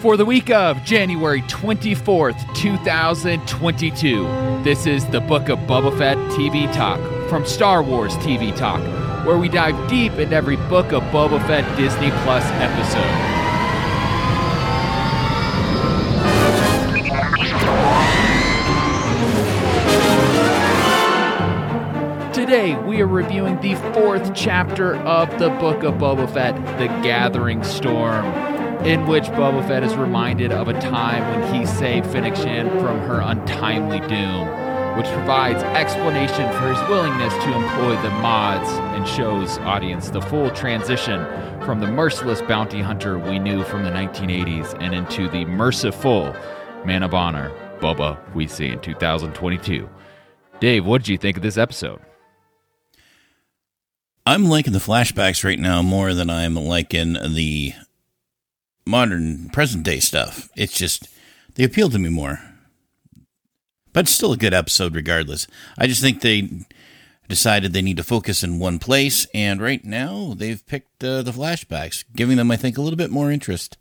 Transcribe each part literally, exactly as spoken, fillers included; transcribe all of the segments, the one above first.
For the week of January twenty-fourth, two thousand twenty-two, this is the Book of Boba Fett T V Talk from Star Wars T V Talk, where we dive deep into every Book of Boba Fett Disney Plus episode. Today, we are reviewing the fourth chapter of the Book of Boba Fett, The Gathering Storm, in which Boba Fett is reminded of a time when he saved Fennec Shand from her untimely doom, which provides explanation for his willingness to employ the mods and shows audience the full transition from the merciless bounty hunter we knew from the nineteen eighties and into the merciful man of honor, Boba, we see in two thousand twenty-two. Dave, what did you think of this episode? I'm liking the flashbacks right now more than I'm liking the modern present day stuff. It's just they appeal to me more, but it's still a good episode regardless. I just think they decided they need to focus in one place, and right now they've picked uh, the flashbacks, giving them, I think, a little bit more interest.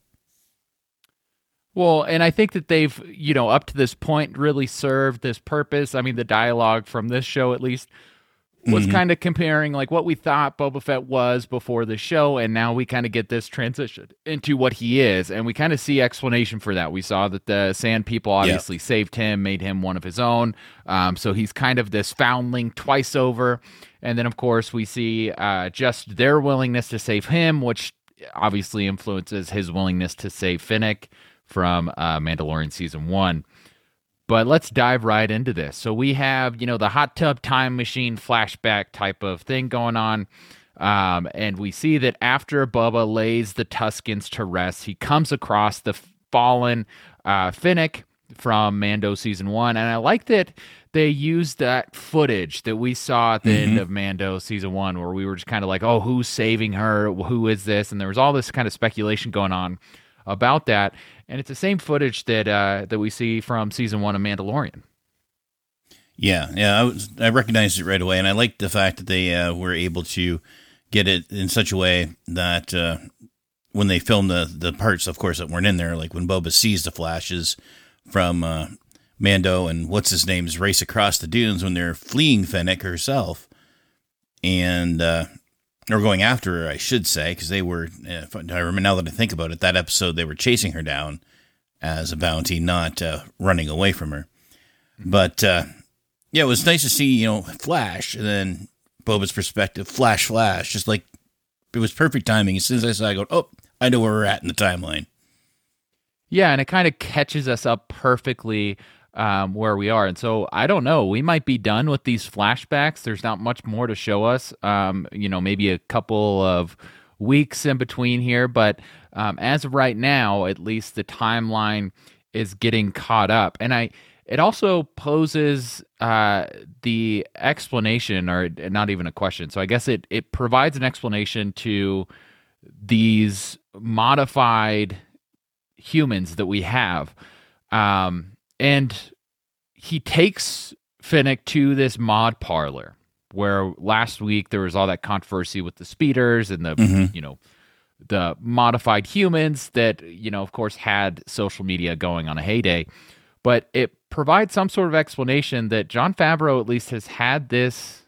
Well, and I think that they've, you know, up to this point really served this purpose. I mean, the dialogue from this show at least was mm-hmm. kind of comparing like what we thought Boba Fett was before the show, and now we kind of get this transition into what he is, and we kind of see explanation for that. We saw that the Sand People obviously yep. saved him, made him one of his own, um, so he's kind of this foundling twice over, and then, of course, we see uh, just their willingness to save him, which obviously influences his willingness to save Fennec from uh, Mandalorian Season one. But let's dive right into this. So we have, you know, the hot tub time machine flashback type of thing going on. Um, and we see that after Bubba lays the Tuskins to rest, he comes across the fallen uh, Fennec from Mando Season one. And I like that they used that footage that we saw at the mm-hmm. end of Mando Season one, where we were just kind of like, oh, who's saving her? Who is this? And there was all this kind of speculation going on about that, and it's the same footage that uh, that we see from Season one of Mandalorian. Yeah, yeah, I, was, I recognized it right away, and I liked the fact that they uh, were able to get it in such a way that uh, when they filmed the, the parts, of course, that weren't in there, like when Boba sees the flashes from uh, Mando and what's-his-name's race across the dunes when they're fleeing Fennec herself, and... Uh, Or going after her, I should say, because they were, if I remember now that I think about it, that episode they were chasing her down as a bounty, not uh, running away from her. But, uh, yeah, it was nice to see, you know, flash, and then Boba's perspective, flash, flash, just like, it was perfect timing. As soon as I saw it, I go, oh, I know where we're at in the timeline. Yeah, and it kind of catches us up perfectly Um, where we are. And so I don't know, we might be done with these flashbacks. There's not much more to show us, um, you know, maybe a couple of weeks in between here. But um, as of right now, at least the timeline is getting caught up. And I, it also poses uh, the explanation, or not even a question. So I guess it, it provides an explanation to these modified humans that we have. Um, And he takes Fennec to this mod parlor, where last week there was all that controversy with the speeders and the, mm-hmm. you know, the modified humans that, you know, of course, had social media going on a heyday. But it provides some sort of explanation that Jon Favreau at least has had this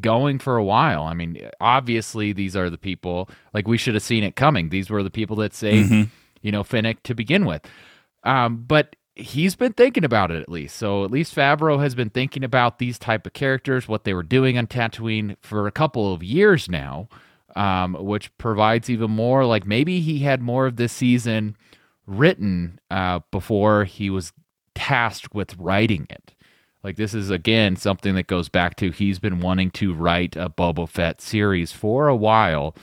going for a while. I mean, obviously, these are the people, like, we should have seen it coming. These were the people that saved, mm-hmm. you know, Fennec to begin with. Um, but... He's been thinking about it, at least. So at least Favreau has been thinking about these type of characters, what they were doing on Tatooine for a couple of years now, um, which provides even more, like, maybe he had more of this season written uh, before he was tasked with writing it. Like, this is, again, something that goes back to he's been wanting to write a Boba Fett series for a while,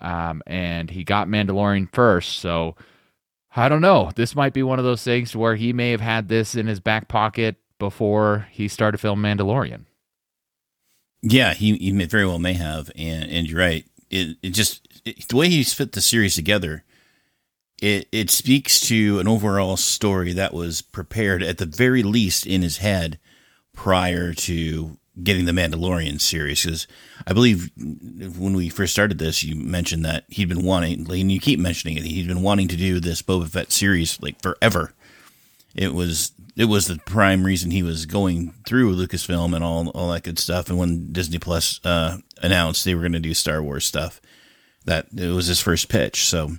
um, and he got Mandalorian first, so... I don't know. This might be one of those things where he may have had this in his back pocket before he started filming Mandalorian. Yeah, he, he very well may have, and, and you're right. It, it just it, the way he's fit the series together, it it speaks to an overall story that was prepared at the very least in his head prior to getting the Mandalorian series, because I believe when we first started this, you mentioned that he'd been wanting, and you keep mentioning it, he'd been wanting to do this Boba Fett series like forever. It was it was the prime reason he was going through Lucasfilm and all all that good stuff. And when Disney Plus uh, announced they were going to do Star Wars stuff, that it was his first pitch. So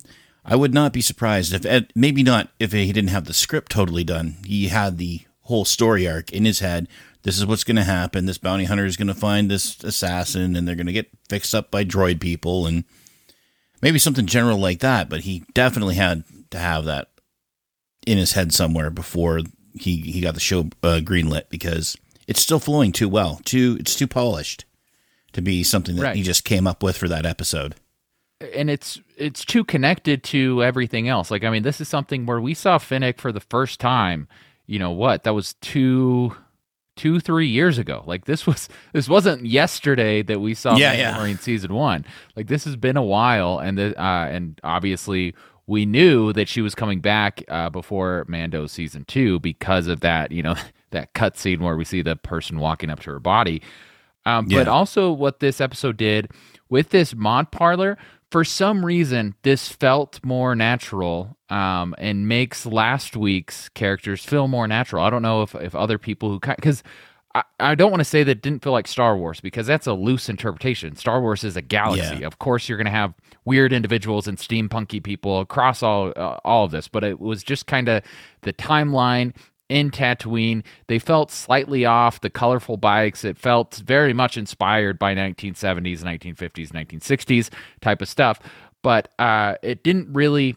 I would not be surprised if Ed, maybe not if he didn't have the script totally done. He had the whole story arc in his head. This is what's going to happen. This bounty hunter is going to find this assassin, and they're going to get fixed up by droid people, and maybe something general like that. But he definitely had to have that in his head somewhere before he, he got the show uh, greenlit, because it's still flowing too well. Too It's too polished to be something that right. he just came up with for that episode. And it's it's too connected to everything else. Like, I mean, this is something where we saw Fennec for the first time. You know what? That was two, two, three years ago. Like this was this wasn't yesterday that we saw yeah, Mandalorian yeah. season one. Like this has been a while, and the, uh, and obviously we knew that she was coming back uh, before Mando season two because of that. You know, that cutscene where we see the person walking up to her body. Um, yeah. But also, what this episode did with this mod parlor. For some reason, this felt more natural um, and makes last week's characters feel more natural. I don't know if, if other people who... Because I, I don't want to say that it didn't feel like Star Wars, because that's a loose interpretation. Star Wars is a galaxy. Yeah. Of course, you're going to have weird individuals and steampunky people across all, uh, all of this. But it was just kind of the timeline in Tatooine. They felt slightly off. The colorful bikes, it felt very much inspired by nineteen seventies, nineteen fifties, nineteen sixties type of stuff, but uh it didn't really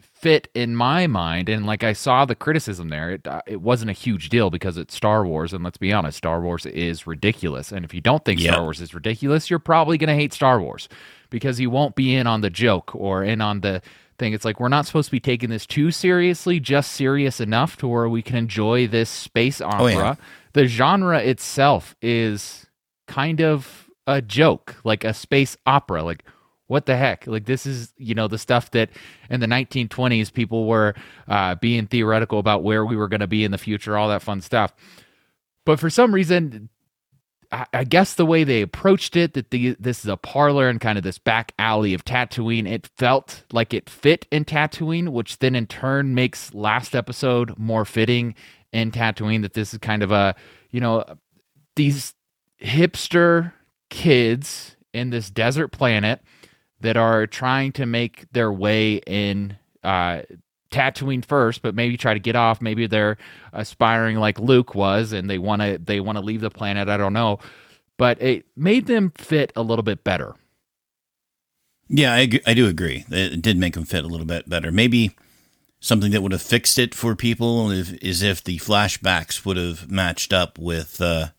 fit in my mind. And like I saw the criticism there, it, uh, it wasn't a huge deal because it's Star Wars, and let's be honest, Star Wars is ridiculous, and if you don't think yep. Star Wars is ridiculous, you're probably going to hate Star Wars because you won't be in on the joke or in on the thing. It's like, we're not supposed to be taking this too seriously, just serious enough to where we can enjoy this space opera. Oh, yeah. The genre itself is kind of a joke, like a space opera. Like, what the heck? Like, this is, you know, the stuff that in the nineteen twenties people were uh, being theoretical about where we were going to be in the future, all that fun stuff. But for some reason, I guess the way they approached it, that the, this is a parlor and kind of this back alley of Tatooine, it felt like it fit in Tatooine, which then in turn makes last episode more fitting in Tatooine, that this is kind of a, you know, these hipster kids in this desert planet that are trying to make their way in uh Tatooine first, but maybe try to get off. Maybe they're aspiring like Luke was, and they want to they want to leave the planet. I don't know, but it made them fit a little bit better. Yeah, I, I do agree. It did make them fit a little bit better. Maybe something that would have fixed it for people is, is if the flashbacks would have matched up with uh,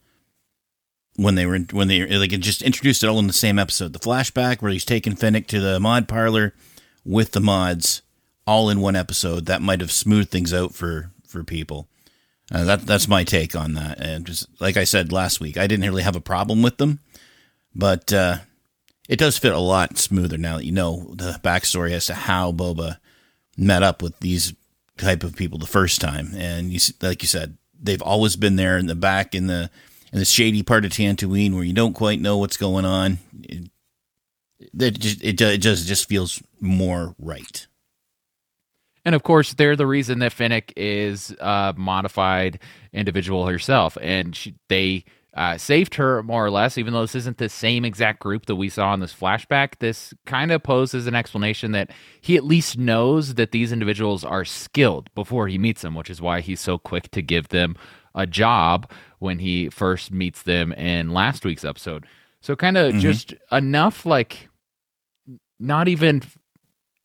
when they were when they like it just introduced it all in the same episode. The flashback where he's taking Fennec to the mod parlor with the mods. All in one episode, that might have smoothed things out for for people. Uh, that that's my take on that. And just like I said last week, I didn't really have a problem with them, but uh, it does fit a lot smoother now that you know the backstory as to how Boba met up with these type of people the first time. And you, like you said, they've always been there in the back in the in the shady part of Tatooine where you don't quite know what's going on. It, it just it, it just just feels more right. And, of course, they're the reason that Fennec is a modified individual herself. And she, they uh, saved her, more or less, even though this isn't the same exact group that we saw in this flashback. This kind of poses an explanation that he at least knows that these individuals are skilled before he meets them, which is why he's so quick to give them a job when he first meets them in last week's episode. So kind of mm-hmm. just enough, like, not even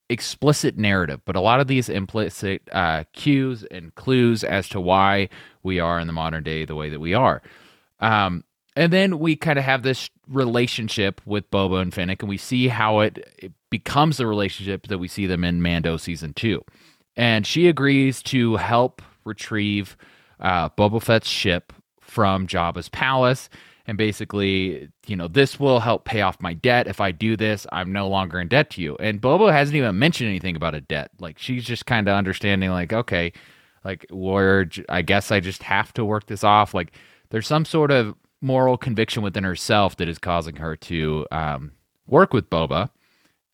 explicit narrative, but a lot of these implicit uh, cues and clues as to why we are in the modern day the way that we are. Um, and then we kind of have this relationship with Boba and Fennec, and we see how it, it becomes the relationship that we see them in Mando Season two. And she agrees to help retrieve uh, Boba Fett's ship from Jabba's palace. And basically, you know, this will help pay off my debt. If I do this, I'm no longer in debt to you. And Boba hasn't even mentioned anything about a debt. Like, she's just kind of understanding, like, okay, like, where I guess I just have to work this off. Like, there's some sort of moral conviction within herself that is causing her to um, work with Boba.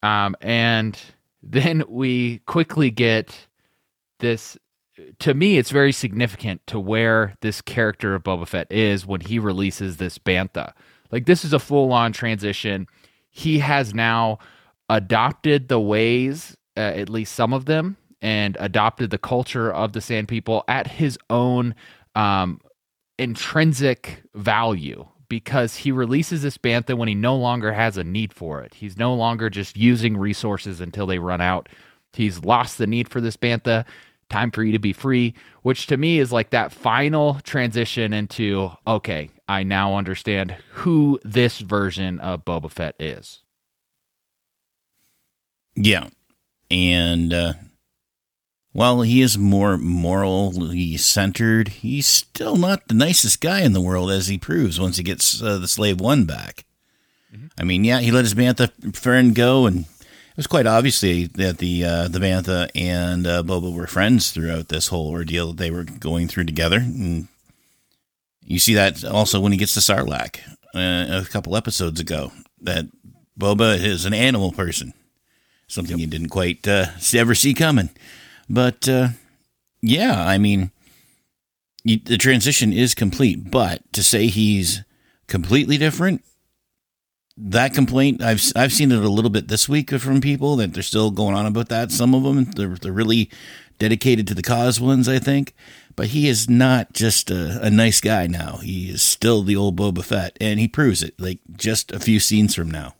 Um, and then we quickly get this. To me, it's very significant to where this character of Boba Fett is when he releases this bantha. Like, this is a full-on transition. He has now adopted the ways, uh, at least some of them, and adopted the culture of the Sand People at his own um, intrinsic value, because he releases this bantha when he no longer has a need for it. He's no longer just using resources until they run out. He's lost the need for this bantha. Time for you to be free, which to me is like that final transition into, okay, I now understand who this version of Boba Fett is. Yeah. And uh, while he is more morally centered, he's still not the nicest guy in the world, as he proves once he gets uh, the Slave One back. Mm-hmm. I mean, yeah, he let his bantha friend go, and it was quite obviously that the uh, the bantha and uh, Boba were friends throughout this whole ordeal that they were going through together. And you see that also when he gets to Sarlacc uh, a couple episodes ago, that Boba is an animal person, something you didn't quite uh, ever see coming. But, uh, yeah, I mean, you, the transition is complete, but to say he's completely different, that complaint, I've I've seen it a little bit this week from people that they're still going on about that. Some of them, they're, they're really dedicated to the cause ones, I think. But he is not just a, a nice guy now. He is still the old Boba Fett, and he proves it, like, just a few scenes from now.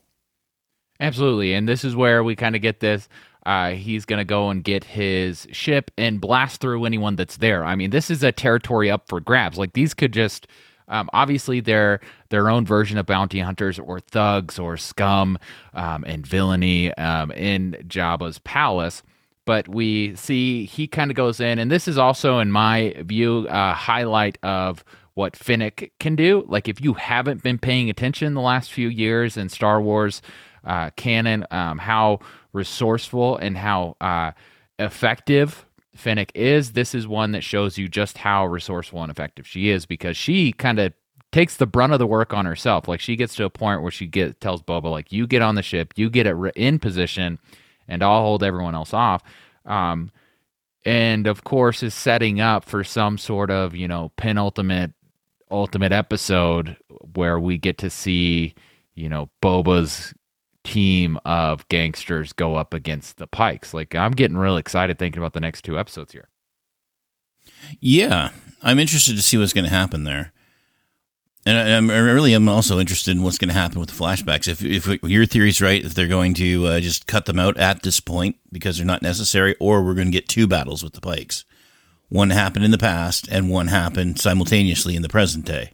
Absolutely, and this is where we kind of get this. Uh, he's going to go and get his ship and blast through anyone that's there. I mean, this is a territory up for grabs. Like, these could just... Um, obviously, they're their own version of bounty hunters or thugs or scum um, and villainy um, in Jabba's palace. But we see he kind of goes in, and this is also, in my view, a highlight of what Fennec can do. Like, if you haven't been paying attention the last few years in Star Wars uh, canon, um, how resourceful and how uh, effective Fennec is, this is one that shows you just how resourceful and effective she is, because she kind of takes the brunt of the work on herself. Like, she gets to a point where she get, tells Boba, like, you get on the ship, you get it in position, and I'll hold everyone else off. Um, and, of course, is setting up for some sort of, you know, penultimate, ultimate episode where we get to see, you know, Boba's team of gangsters go up against the Pykes. Like, I'm getting real excited thinking about the next two episodes here. Yeah, I'm interested to see what's going to happen there. And I, I'm I really am also interested in what's going to happen with the flashbacks. If if your theory's right, if they're going to uh, just cut them out at this point because they're not necessary, or we're going to get two battles with the Pykes. One happened in the past, and one happened simultaneously in the present day.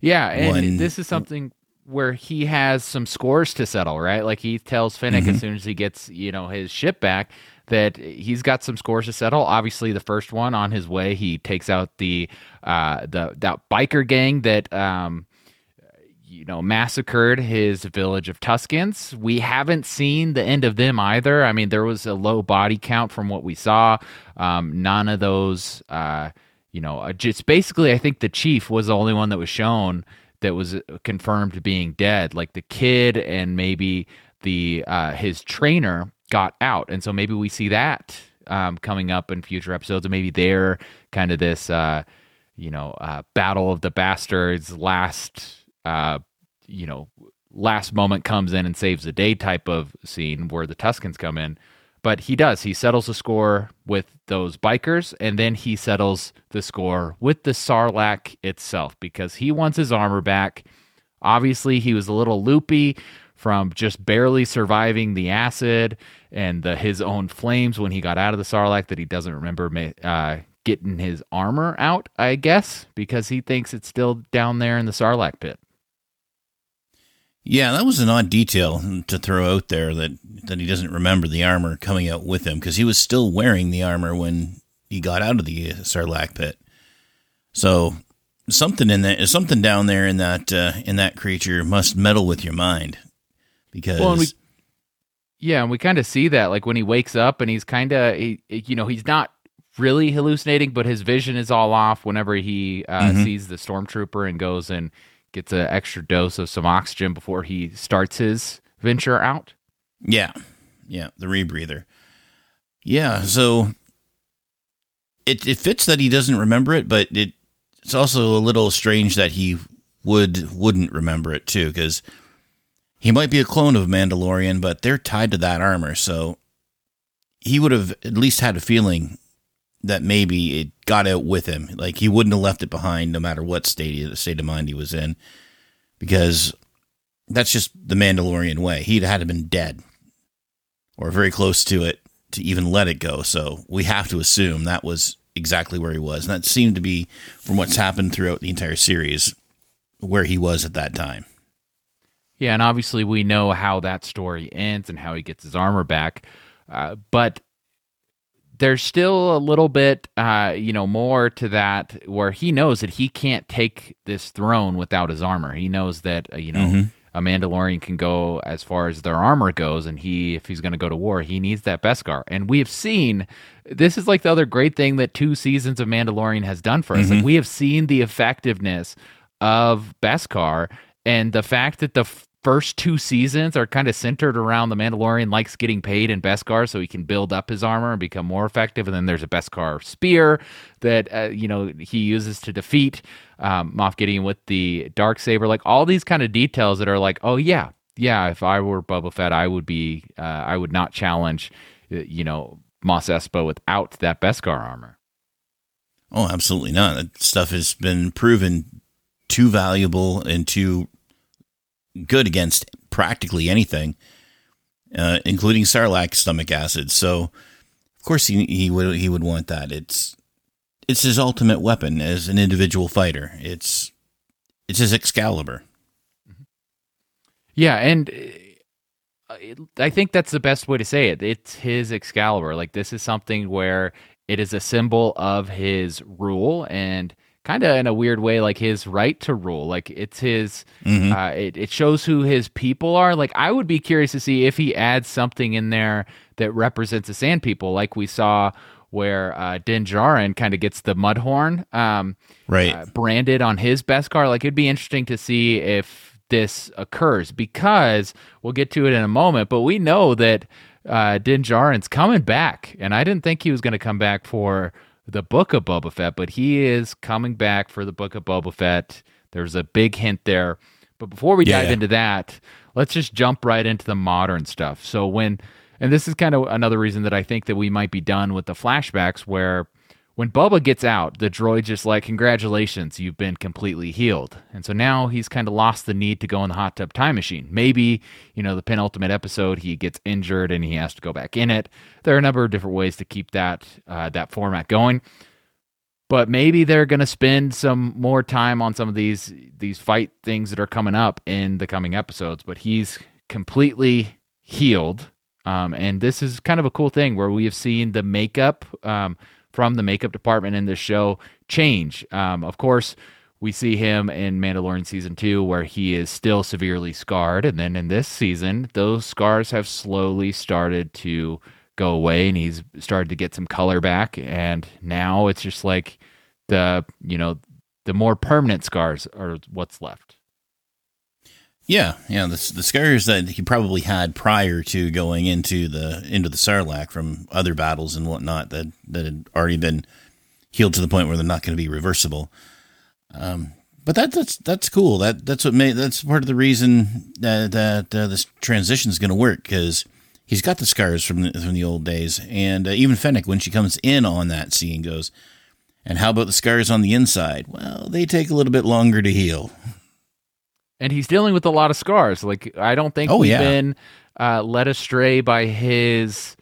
Yeah, and one, this is something where he has some scores to settle, right? Like, he tells Fennec mm-hmm. as soon as he gets, you know, his ship back that he's got some scores to settle. Obviously, the first one on his way, he takes out the uh, the that biker gang that um, you know massacred his village of Tuskins. We haven't seen the end of them either. I mean, there was a low body count from what we saw. Um, none of those, uh, you know, just basically, I think the chief was the only one that was shown that was confirmed being dead. Like, the kid and maybe the uh, his trainer got out. And so maybe we see that um, coming up in future episodes. And maybe they're kind of this, uh, you know, uh, battle of the bastards, last, uh, you know, last moment comes in and saves the day type of scene where the Tuskins come in. But he does. He settles the score with those bikers, and then he settles the score with the Sarlacc itself, because he wants his armor back. Obviously, he was a little loopy from just barely surviving the acid and the, his own flames when he got out of the Sarlacc, that he doesn't remember uh, getting his armor out, I guess, because he thinks it's still down there in the Sarlacc pit. Yeah, that was an odd detail to throw out there, that, that he doesn't remember the armor coming out with him, because he was still wearing the armor when he got out of the Sarlacc pit. So something in that, something down there in that uh, in that creature must meddle with your mind, because well, and we, yeah, and we kind of see that, like, when he wakes up and he's kind of he, you know he's not really hallucinating, but his vision is all off whenever he uh, mm-hmm. sees the stormtrooper and goes and gets an extra dose of some oxygen before he starts his venture out. Yeah. Yeah, the rebreather. Yeah, so it it fits that he doesn't remember it, but it it's also a little strange that he would wouldn't remember it too, because he might be a clone of Mandalorian, but they're tied to that armor, so he would have at least had a feeling that maybe it got out with him. Like, he wouldn't have left it behind no matter what state state of mind he was in, because that's just the Mandalorian way. He'd had to have been dead or very close to it to even let it go. So we have to assume that was exactly where he was. And that seemed to be, from what's happened throughout the entire series, where he was at that time. Yeah, and obviously we know how that story ends and how he gets his armor back. Uh, but there's still a little bit, uh, you know, more to that, where he knows that he can't take this throne without his armor. He knows that, uh, you know, mm-hmm. a Mandalorian can go as far as their armor goes, and he, if he's going to go to war, he needs that Beskar. And we have seen, this is like the other great thing that two seasons of Mandalorian has done for us. Mm-hmm. Like, we have seen the effectiveness of Beskar, and the fact that the f- first two seasons are kind of centered around the Mandalorian likes getting paid in Beskar so he can build up his armor and become more effective. And then there's a Beskar spear that, uh, you know, he uses to defeat um, Moff Gideon with the Darksaber. Like, all these kind of details that are like, oh yeah, yeah, if I were Boba Fett, I would be, uh, I would not challenge, you know, Mos Espa without that Beskar armor. Oh, absolutely not. That stuff has been proven too valuable and too good against practically anything, uh, including Sarlacc stomach acid. So, of course, he he would he would want that. It's it's his ultimate weapon as an individual fighter. It's it's his Excalibur. Yeah, and it, I think that's the best way to say it. It's his Excalibur. Like, this is something where it is a symbol of his rule and, kind of in a weird way, like his right to rule. Like, it's his, mm-hmm. uh, it, it shows who his people are. Like, I would be curious to see if he adds something in there that represents the Sand People, like we saw where uh, Din Djarin kind of gets the Mudhorn um, right. uh, branded on his Beskar. Like, it'd be interesting to see if this occurs, because we'll get to it in a moment, but we know that uh, Din Djarin's coming back, and I didn't think he was going to come back for the Book of Boba Fett, but he is coming back for the Book of Boba Fett. There's a big hint there. But before we yeah, dive yeah. into that, let's just jump right into the modern stuff. So when, and this is kind of another reason that I think that we might be done with the flashbacks, where when Boba gets out, the droid's just like, congratulations, you've been completely healed. And so now he's kind of lost the need to go in the hot tub time machine. Maybe, you know, the penultimate episode, he gets injured and he has to go back in it. There are a number of different ways to keep that uh, that format going. But maybe they're going to spend some more time on some of these these fight things that are coming up in the coming episodes. But he's completely healed. Um, and this is kind of a cool thing where we have seen the makeup um from the makeup department in this show change. Um, of course, we see him in Mandalorian Season two, where he is still severely scarred. And then in this season, those scars have slowly started to go away, and he's started to get some color back. And now it's just like the, you know, the more permanent scars are what's left. Yeah, yeah. The, the scars that he probably had prior to going into the into the Sarlacc from other battles and whatnot that, that had already been healed to the point where they're not going to be reversible. Um, but that that's that's cool. That that's what made that's part of the reason that that uh, this transition is going to work, because he's got the scars from the, from the old days, and uh, even Fennec, when she comes in on that scene, goes, "And how about the scars on the inside? Well, they take a little bit longer to heal." And he's dealing with a lot of scars. Like, I don't think oh, we've yeah. been uh, led astray by his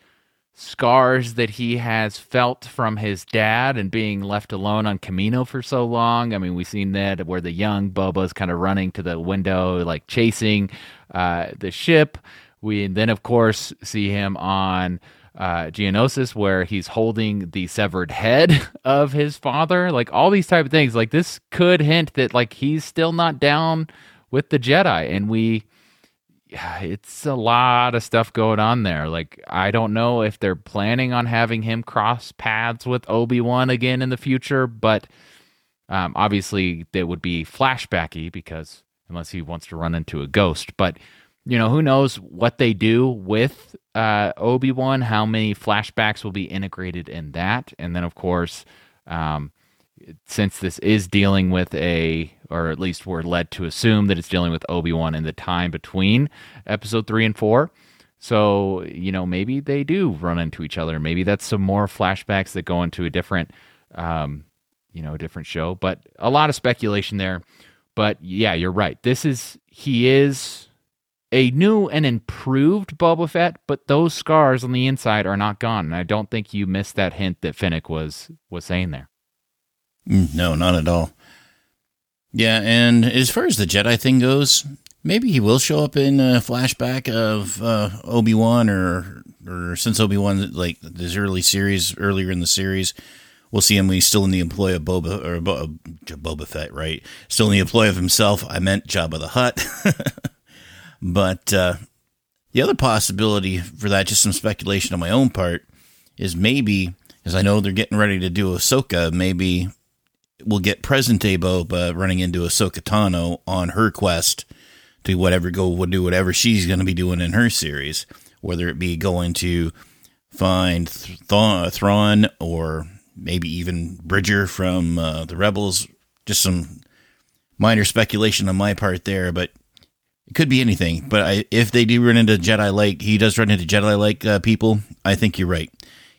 scars that he has felt from his dad and being left alone on Camino for so long. I mean, we've seen that where the young Boba's kind of running to the window, like chasing uh, the ship. We then, of course, see him on uh, Geonosis, where he's holding the severed head of his father. Like, all these type of things. Like, this could hint that, like, he's still not down with the Jedi, and we yeah, it's a lot of stuff going on there. Like, I don't know if they're planning on having him cross paths with Obi-Wan again in the future, but um, obviously it would be flashbacky because unless he wants to run into a ghost. But, you know, who knows what they do with uh, Obi-Wan, how many flashbacks will be integrated in that. And then, of course, um, since this is dealing with a, or at least we're led to assume that it's dealing with Obi-Wan in the time between episode three and four. So, you know, maybe they do run into each other. Maybe that's some more flashbacks that go into a different, um, you know, a different show. But a lot of speculation there. But yeah, you're right. This is, he is a new and improved Boba Fett, but those scars on the inside are not gone. And I don't think you missed that hint that Fennec was, was saying there. No, not at all. Yeah, and as far as the Jedi thing goes, maybe he will show up in a flashback of uh, Obi-Wan, or or since Obi-Wan, like this early series, earlier in the series, we'll see him when he's still in the employ of Boba, or Bo- Boba Fett, right? Still in the employ of himself. I meant Jabba the Hutt. But uh, the other possibility for that, just some speculation on my own part, is maybe, as I know they're getting ready to do Ahsoka, maybe we'll get present-day Boba running into Ahsoka Tano on her quest to whatever go would do whatever she's going to be doing in her series, whether it be going to find Th- Thrawn or maybe even Bridger from uh, the Rebels. Just some minor speculation on my part there, but it could be anything. But I, if they do run into Jedi Lake, he does run into Jedi Lake uh, people. I think you're right.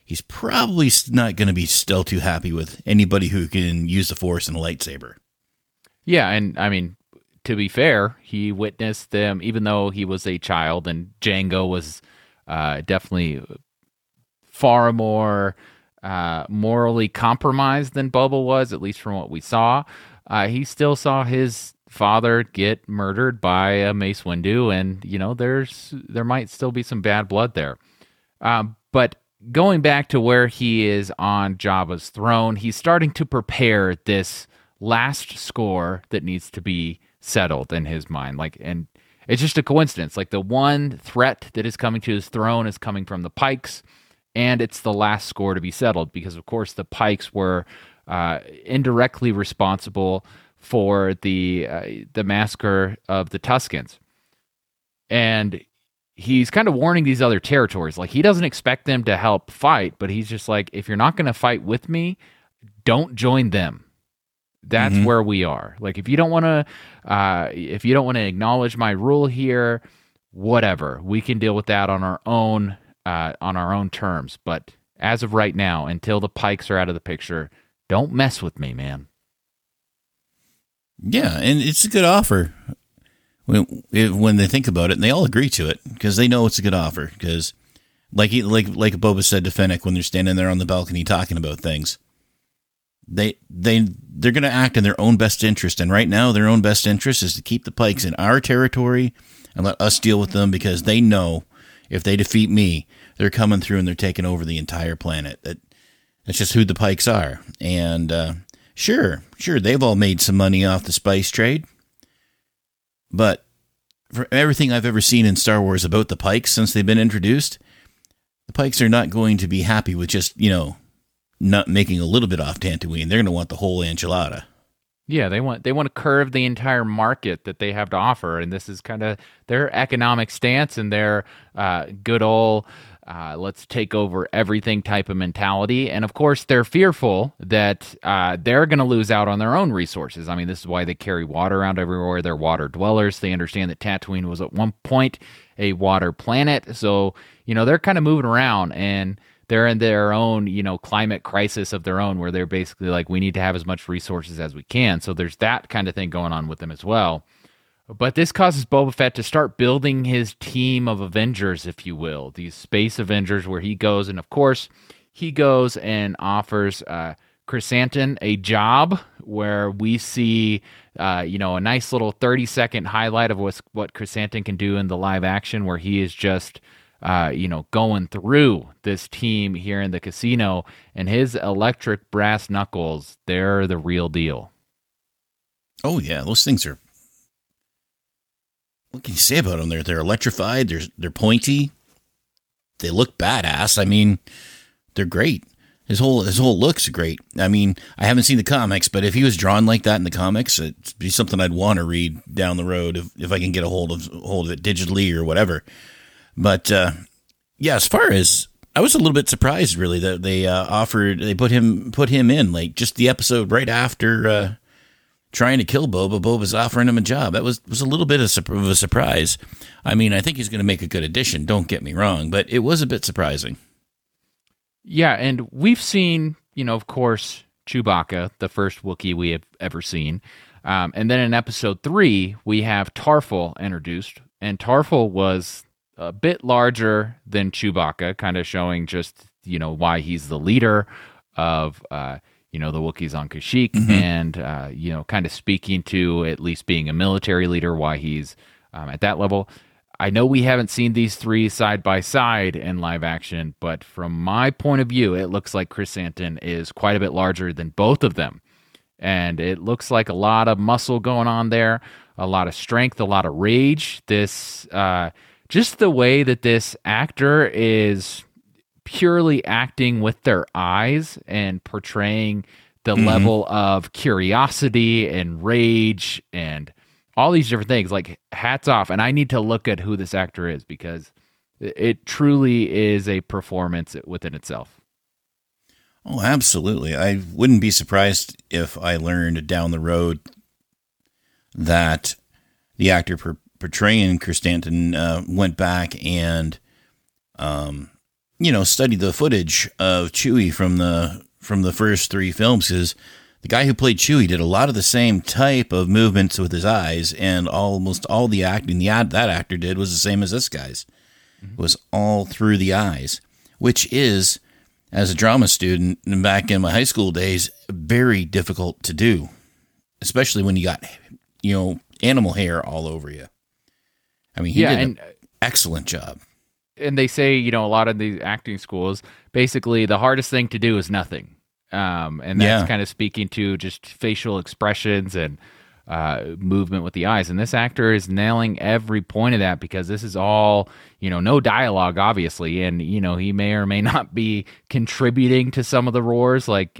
He's probably not going to be still too happy with anybody who can use the Force and a lightsaber. Yeah, and I mean, to be fair, he witnessed them, even though he was a child, and Jango was uh, definitely far more uh, morally compromised than Boba was, at least from what we saw. Uh, he still saw his father get murdered by a Mace Windu, and you know, there's there might still be some bad blood there, um, but. Going back to where he is on Jabba's throne, he's starting to prepare this last score that needs to be settled in his mind. Like, and it's just a coincidence. Like, the one threat that is coming to his throne is coming from the Pykes, and it's the last score to be settled because, of course, the Pykes were uh, indirectly responsible for the uh, the massacre of the Tuskins, and he's kind of warning these other territories. Like, he doesn't expect them to help fight, but he's just like, if you're not going to fight with me, don't join them. That's mm-hmm. where we are. Like, if you don't want to, uh, if you don't want to acknowledge my rule here, whatever, we can deal with that on our own, uh, on our own terms. But as of right now, until the Pikes are out of the picture, don't mess with me, man. Yeah. And it's a good offer. When they think about it, and they all agree to it because they know it's a good offer. Because, like he, like like Boba said to Fennec when they're standing there on the balcony talking about things, they they they're going to act in their own best interest. And right now, their own best interest is to keep the Pikes in our territory and let us deal with them, because they know if they defeat me, they're coming through and they're taking over the entire planet. That that's just who the Pikes are. And uh, sure, sure, they've all made some money off the spice trade. But for everything I've ever seen in Star Wars about the Pikes since they've been introduced, the Pikes are not going to be happy with just, you know, not making a little bit off Tatooine. They're going to want the whole enchilada. Yeah, they want they want to curve the entire market that they have to offer, and this is kind of their economic stance and their uh, good old uh, let's take over everything type of mentality. And of course, they're fearful that uh, they're going to lose out on their own resources. I mean, this is why they carry water around everywhere. They're water dwellers. They understand that Tatooine was at one point a water planet, so you know they're kind of moving around and. They're in their own, you know, climate crisis of their own, where they're basically like, we need to have as much resources as we can. So there's that kind of thing going on with them as well. But this causes Boba Fett to start building his team of Avengers, if you will, these space Avengers, where he goes. And of course, he goes and offers uh, Krrsantan a job, where we see, uh, you know, a nice little thirty second highlight of what's, what Krrsantan can do in the live action, where he is just. Uh, you know, going through this team here in the casino, and his electric brass knuckles, they're the real deal. Oh, yeah. Those things are what can you say about them? They're they're electrified. They're they're pointy. They look badass. I mean, they're great. His whole his whole look's great. I mean, I haven't seen the comics, but if he was drawn like that in the comics, it'd be something I'd want to read down the road if if I can get a hold of hold of it digitally or whatever. But uh, yeah, as far as I was a little bit surprised, really, that they uh, offered they put him put him in like just the episode right after. Uh, Trying to kill Boba, Boba's offering him a job. That was, was a little bit of a surprise. I mean, I think he's going to make a good addition, don't get me wrong, but it was a bit surprising. Yeah, and we've seen, you know, of course, Chewbacca, the first Wookiee we have ever seen. Um, and then in episode three, we have Tarful introduced, and Tarful was a bit larger than Chewbacca, kind of showing just, you know, why he's the leader of... Uh, you know, the Wookiees on Kashyyyk, mm-hmm. and, uh, you know, kind of speaking to at least being a military leader, why he's um, at that level. I know we haven't seen these three side by side in live action, but from my point of view, it looks like Krrsantan is quite a bit larger than both of them. And it looks like a lot of muscle going on there, a lot of strength, a lot of rage. This, uh, just the way that this actor is... purely acting with their eyes and portraying the mm-hmm. level of curiosity and rage and all these different things, like hats off. And I need to look at who this actor is because it truly is a performance within itself. Oh, absolutely. I wouldn't be surprised if I learned down the road that the actor per- portraying Krrsantan uh, went back and, um, you know, study the footage of Chewie from the from the first three films, because the guy who played Chewie did a lot of the same type of movements with his eyes, and almost all the acting the ad, that actor did was the same as this guy's. Mm-hmm. It was all through the eyes, which is, as a drama student and back in my high school days, very difficult to do, especially when you got, you know, animal hair all over you. I mean, he yeah, did and- an excellent job. And they say, you know, a lot of these acting schools, basically the hardest thing to do is nothing. Um, and that's yeah. kind of speaking to just facial expressions and uh, movement with the eyes. And this actor is nailing every point of that because this is all, you know, no dialogue, obviously. And, you know, he may or may not be contributing to some of the roars. Like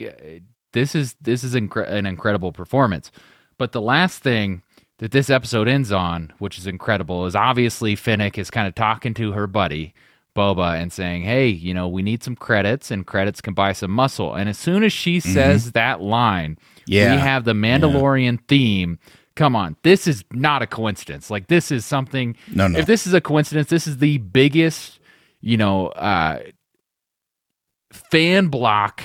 this is, this is incre- an incredible performance. But the last thing that this episode ends on, which is incredible, is obviously Fennec is kind of talking to her buddy, Boba, and saying, hey, you know, we need some credits, and credits can buy some muscle. And as soon as she mm-hmm. says that line, yeah. we have the Mandalorian yeah. theme. Come on, this is not a coincidence. Like, this is something... No, no. If this is a coincidence, this is the biggest, you know, uh, fan block,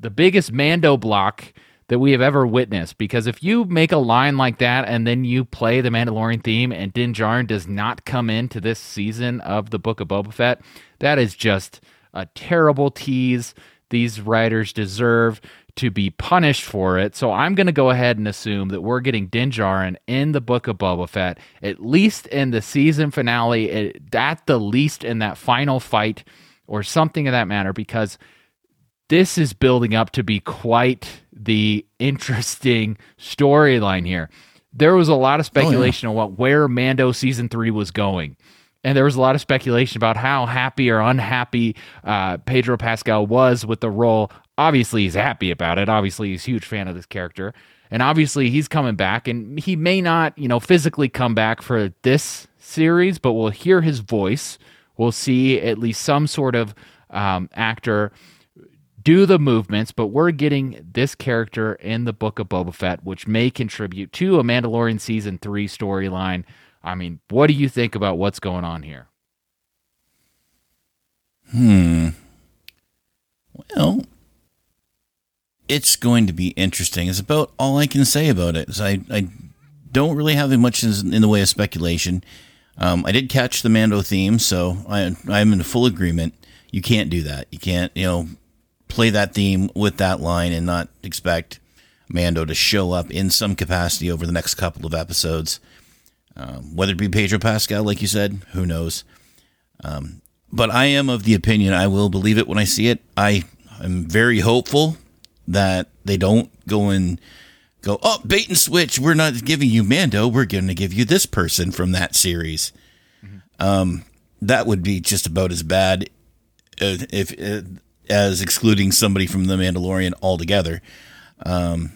the biggest Mando block that we have ever witnessed, because if you make a line like that and then you play the Mandalorian theme and Din Djarin does not come into this season of the Book of Boba Fett, that is just a terrible tease. These writers deserve to be punished for it. So I'm going to go ahead and assume that we're getting Din Djarin in the Book of Boba Fett, at least in the season finale, at the least in that final fight or something of that matter, because this is building up to be quite the interesting storyline here. There was a lot of speculation oh, yeah. on what, where Mando season three was going. And there was a lot of speculation about how happy or unhappy uh, Pedro Pascal was with the role. Obviously, he's happy about it. Obviously, he's a huge fan of this character. And obviously, he's coming back. And he may not, you know, physically come back for this series, but we'll hear his voice. We'll see at least some sort of um, actor do the movements, but we're getting this character in the Book of Boba Fett, which may contribute to a Mandalorian Season three storyline. I mean, what do you think about what's going on here? Hmm. Well, it's going to be interesting. It's about all I can say about it. So I, I don't really have much in the way of speculation. Um, I did catch the Mando theme, so I, I'm in full agreement. You can't do that. You can't, you know... play that theme with that line and not expect Mando to show up in some capacity over the next couple of episodes. Um, whether it be Pedro Pascal, like you said, who knows? Um, but I am of the opinion I will believe it when I see it. I am very hopeful that they don't go and go, oh, bait and switch. We're not giving you Mando. We're going to give you this person from that series. Mm-hmm. Um, that would be just about as bad if, if as excluding somebody from The Mandalorian altogether. Um,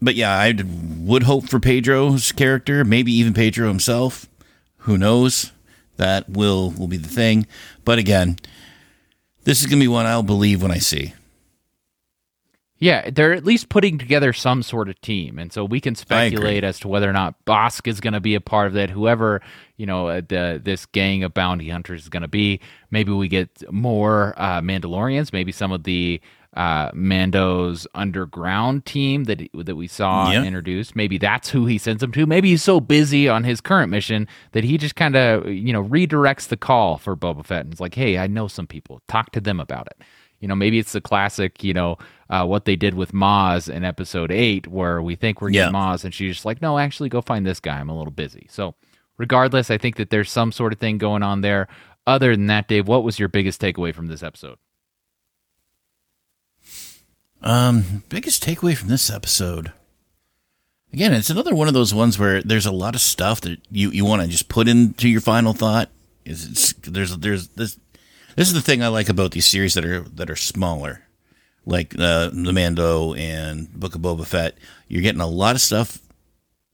but yeah, I would hope for Pedro's character, maybe even Pedro himself. Who knows? That will, will be the thing. But again, this is going to be one I'll believe when I see. Yeah, they're at least putting together some sort of team, and so we can speculate as to whether or not Bosk is going to be a part of that. Whoever, you know, the, this gang of bounty hunters is going to be. Maybe we get more uh, Mandalorians. Maybe some of the uh, Mando's underground team that that we saw yeah. introduced. Maybe that's who he sends them to. Maybe he's so busy on his current mission that he just kind of, you know, redirects the call for Boba Fett and is like, "Hey, I know some people. Talk to them about it." You know, maybe it's the classic, you know, uh, what they did with Maz in episode eight, where we think we're getting yeah. Maz, and she's just like, no, actually, go find this guy. I'm a little busy. So regardless, I think that there's some sort of thing going on there. Other than that, Dave, what was your biggest takeaway from this episode? Um, biggest takeaway from this episode? Again, it's another one of those ones where there's a lot of stuff that you, you want to just put into your final thought. Is it's, there's there's this. This is the thing I like about these series that are that are smaller, like uh, the Mando and Book of Boba Fett. You're getting a lot of stuff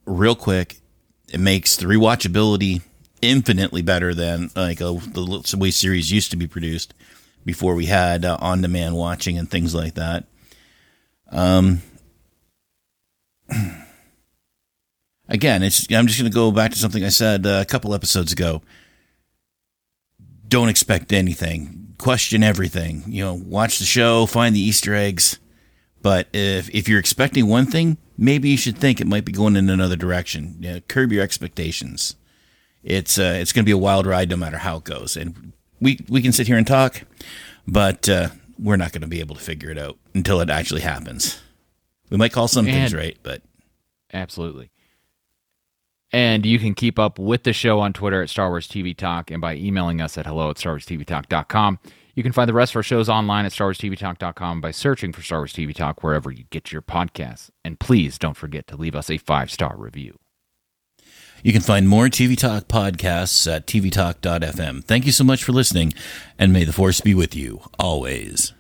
real quick. It makes the rewatchability infinitely better than like a, the way series used to be produced before we had uh, on-demand watching and things like that. Um, again, it's I'm just going to go back to something I said uh, a couple episodes ago. Don't expect anything. Question everything. You know, watch the show, find the Easter eggs. But if if you're expecting one thing, maybe you should think it might be going in another direction. You know, curb your expectations. It's uh, it's going to be a wild ride no matter how it goes. And we we can sit here and talk, but uh, we're not going to be able to figure it out until it actually happens. We might call some and things right, but absolutely. And you can keep up with the show on Twitter at Star Wars T V Talk and by emailing us at hello at starwarstvtalk.com. You can find the rest of our shows online at starwarstvtalk dot com by searching for Star Wars T V Talk wherever you get your podcasts. And please don't forget to leave us a five-star review. You can find more T V Talk podcasts at tvtalk dot f m. Thank you so much for listening, and may the Force be with you always.